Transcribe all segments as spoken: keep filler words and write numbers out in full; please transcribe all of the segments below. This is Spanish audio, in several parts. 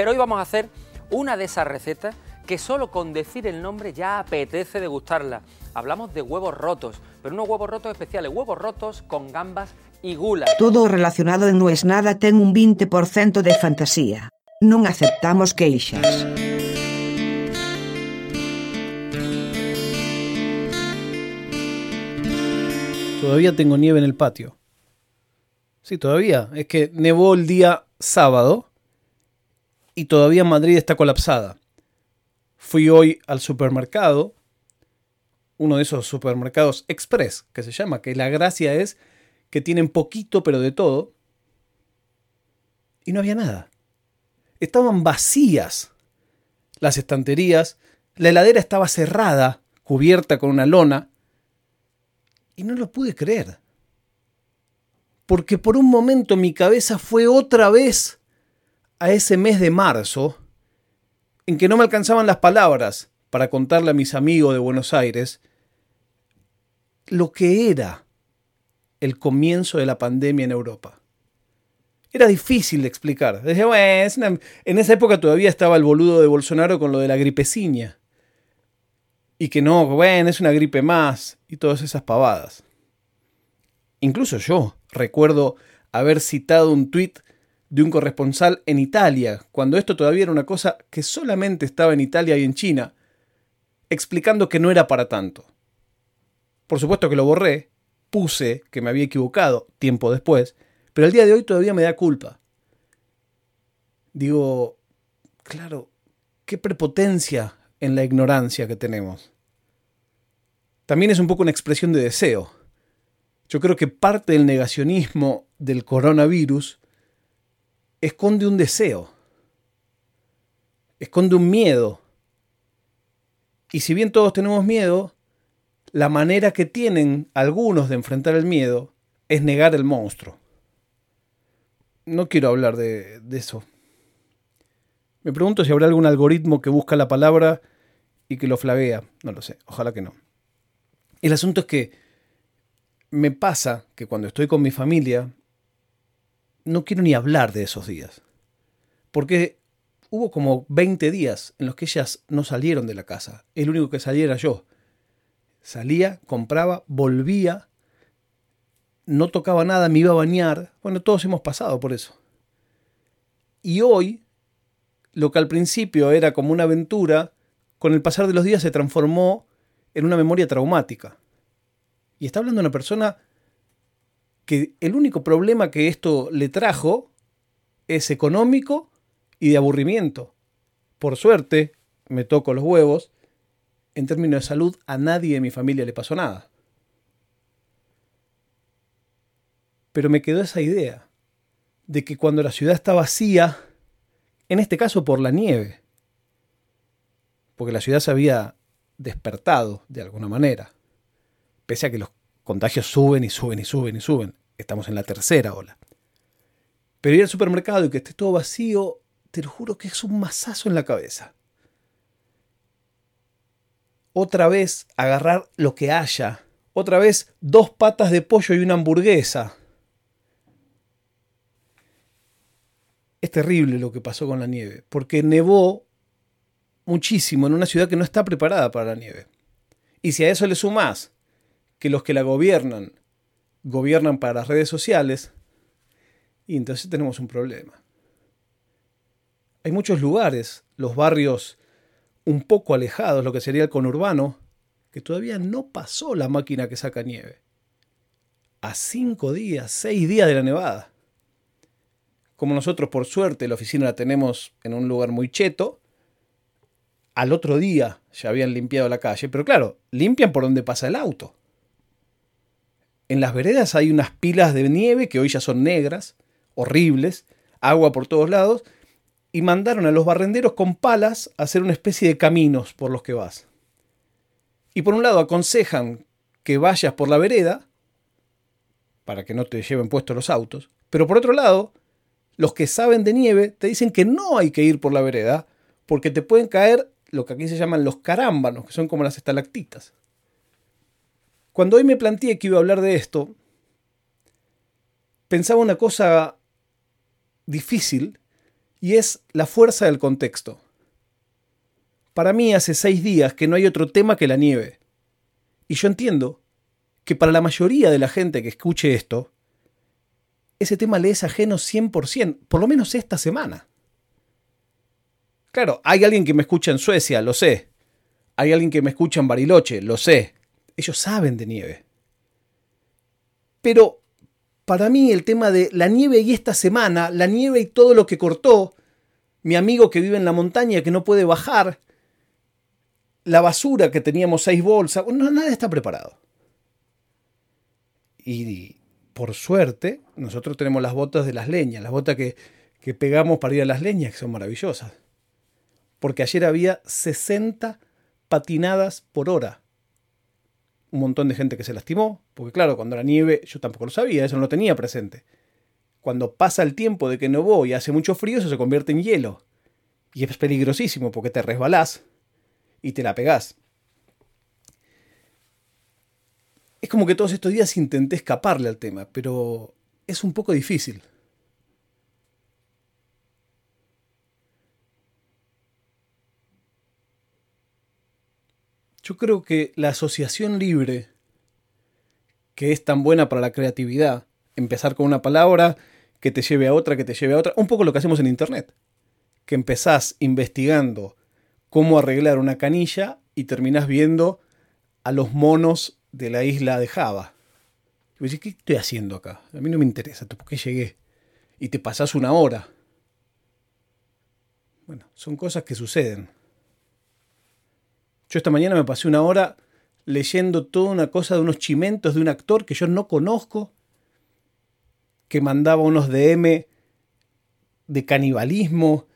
Pero hoy vamos a hacer una de esas recetas que solo con decir el nombre ya apetece degustarla. Hablamos de huevos rotos, pero unos huevos rotos especiales, huevos rotos con gambas y gula. Todo relacionado en No es Nada ten un veinte por cento de fantasía. Non aceptamos queixas. Todavía tengo nieve en el patio. Sí, todavía. Es que nevó el día sábado y todavía Madrid está colapsada. Fui hoy al supermercado, uno de esos supermercados express que se llama, que la gracia es que tienen poquito pero de todo, y no había nada. Estaban vacías las estanterías, la heladera estaba cerrada, cubierta con una lona. Y no lo pude creer, porque por un momento mi cabeza fue otra vez a ese mes de marzo en que no me alcanzaban las palabras para contarle a mis amigos de Buenos Aires lo que era el comienzo de la pandemia en Europa. Era difícil de explicar. Decía, bueno, es una... En esa época todavía estaba el boludo de Bolsonaro con lo de la gripeciña. Y que no, bueno, es una gripe más, y todas esas pavadas. Incluso yo recuerdo haber citado un tuit de un corresponsal en Italia, cuando esto todavía era una cosa que solamente estaba en Italia y en China, explicando que no era para tanto. Por supuesto que lo borré, puse que me había equivocado tiempo después, pero el día de hoy todavía me da culpa. Digo, claro, qué prepotencia en la ignorancia que tenemos. También es un poco una expresión de deseo. Yo creo que parte del negacionismo del coronavirus esconde un deseo, esconde un miedo. Y si bien todos tenemos miedo, la manera que tienen algunos de enfrentar el miedo es negar el monstruo. No quiero hablar de, de eso. Me pregunto si habrá algún algoritmo que busca la palabra y que lo flaguea. No lo sé, ojalá que no. El asunto es que me pasa que cuando estoy con mi familia no quiero ni hablar de esos días. Porque hubo como veinte días en los que ellas no salieron de la casa. El único que salía era yo. Salía, compraba, volvía, no tocaba nada, me iba a bañar. Bueno, todos hemos pasado por eso. Y hoy, lo que al principio era como una aventura, con el pasar de los días se transformó en una memoria traumática. Y está hablando una persona que el único problema que esto le trajo es económico y de aburrimiento. Por suerte, me toco los huevos, en términos de salud a nadie de mi familia le pasó nada. Pero me quedó esa idea de que cuando la ciudad está vacía, en este caso por la nieve, porque la ciudad se había despertado de alguna manera, pese a que los contagios suben y suben y suben y suben. Estamos en la tercera ola. Pero ir al supermercado y que esté todo vacío, te lo juro que es un mazazo en la cabeza. Otra vez agarrar lo que haya. Otra vez dos patas de pollo y una hamburguesa. Es terrible lo que pasó con la nieve, porque nevó muchísimo en una ciudad que no está preparada para la nieve. Y si a eso le sumás que los que la gobiernan, gobiernan para las redes sociales, y entonces tenemos un problema. Hay muchos lugares, los barrios un poco alejados, lo que sería el conurbano, que todavía no pasó la máquina que saca nieve. A cinco días, seis días de la nevada. Como nosotros, por suerte, la oficina la tenemos en un lugar muy cheto, al otro día ya habían limpiado la calle, pero claro, limpian por donde pasa el auto. En las veredas hay unas pilas de nieve que hoy ya son negras, horribles, agua por todos lados, y mandaron a los barrenderos con palas a hacer una especie de caminos por los que vas. Y por un lado aconsejan que vayas por la vereda, para que no te lleven puestos los autos, pero por otro lado, los que saben de nieve te dicen que no hay que ir por la vereda porque te pueden caer lo que aquí se llaman los carámbanos, que son como las estalactitas. Cuando hoy me planteé que iba a hablar de esto, pensaba una cosa difícil y es la fuerza del contexto. Para mí hace seis días que no hay otro tema que la nieve. Y yo entiendo que para la mayoría de la gente que escuche esto, ese tema le es ajeno cien por ciento, por lo menos esta semana. Claro, hay alguien que me escucha en Suecia, lo sé. Hay alguien que me escucha en Bariloche, lo sé. Ellos saben de nieve. Pero para mí el tema de la nieve y esta semana, la nieve y todo lo que cortó, mi amigo que vive en la montaña que no puede bajar, la basura que teníamos seis bolsas, no, nada está preparado. Y por suerte, nosotros tenemos las botas de las leñas, las botas que, que pegamos para ir a las leñas, que son maravillosas. Porque ayer había sesenta patinadas por hora. Un montón de gente que se lastimó, porque claro, cuando la nieve, yo tampoco lo sabía, eso no lo tenía presente. Cuando pasa el tiempo de que nevó y hace mucho frío, eso se convierte en hielo. Y es peligrosísimo porque te resbalás y te la pegás. Es como que todos estos días intenté escaparle al tema, pero es un poco difícil. Yo creo que la asociación libre, que es tan buena para la creatividad, empezar con una palabra que te lleve a otra, que te lleve a otra, un poco lo que hacemos en internet, que empezás investigando cómo arreglar una canilla y terminás viendo a los monos de la isla de Java. Y decís, ¿qué estoy haciendo acá? A mí no me interesa, ¿por qué llegué? Y te pasás una hora. Bueno, son cosas que suceden. Yo esta mañana me pasé una hora leyendo toda una cosa de unos chimentos de un actor que yo no conozco, que mandaba unos D M de canibalismo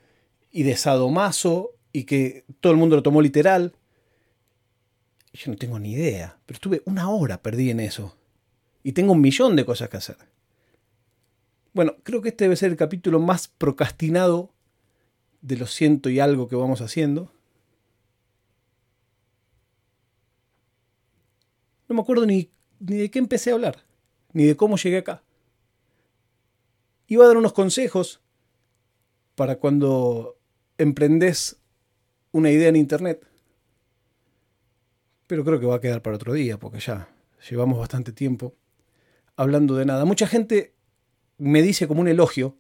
y de sadomaso y que todo el mundo lo tomó literal. Yo no tengo ni idea, pero estuve una hora perdida en eso. Y tengo un millón de cosas que hacer. Bueno, creo que este debe ser el capítulo más procrastinado de los ciento y algo que vamos haciendo. No me acuerdo ni, ni de qué empecé a hablar, ni de cómo llegué acá. Iba a dar unos consejos para cuando emprendés una idea en internet. Pero creo que va a quedar para otro día, porque ya llevamos bastante tiempo hablando de nada. Mucha gente me dice como un elogio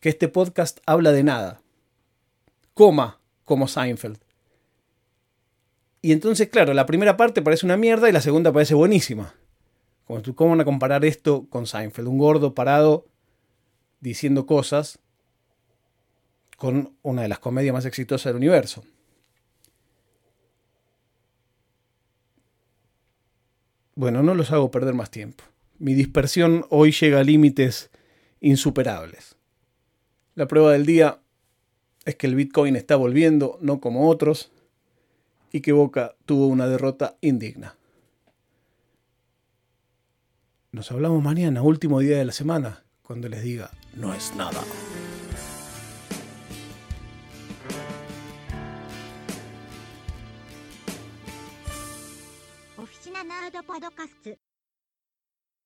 que este podcast habla de nada. Coma, como Seinfeld. Y entonces, claro, la primera parte parece una mierda y la segunda parece buenísima. ¿Cómo van a comparar esto con Seinfeld? Un gordo parado diciendo cosas con una de las comedias más exitosas del universo. Bueno, no los hago perder más tiempo. Mi dispersión hoy llega a límites insuperables. La prueba del día es que el Bitcoin está volviendo, no como otros, y que Boca tuvo una derrota indigna. Nos hablamos mañana, último día de la semana, cuando les diga, no es nada. Oficina Nerd Podcast.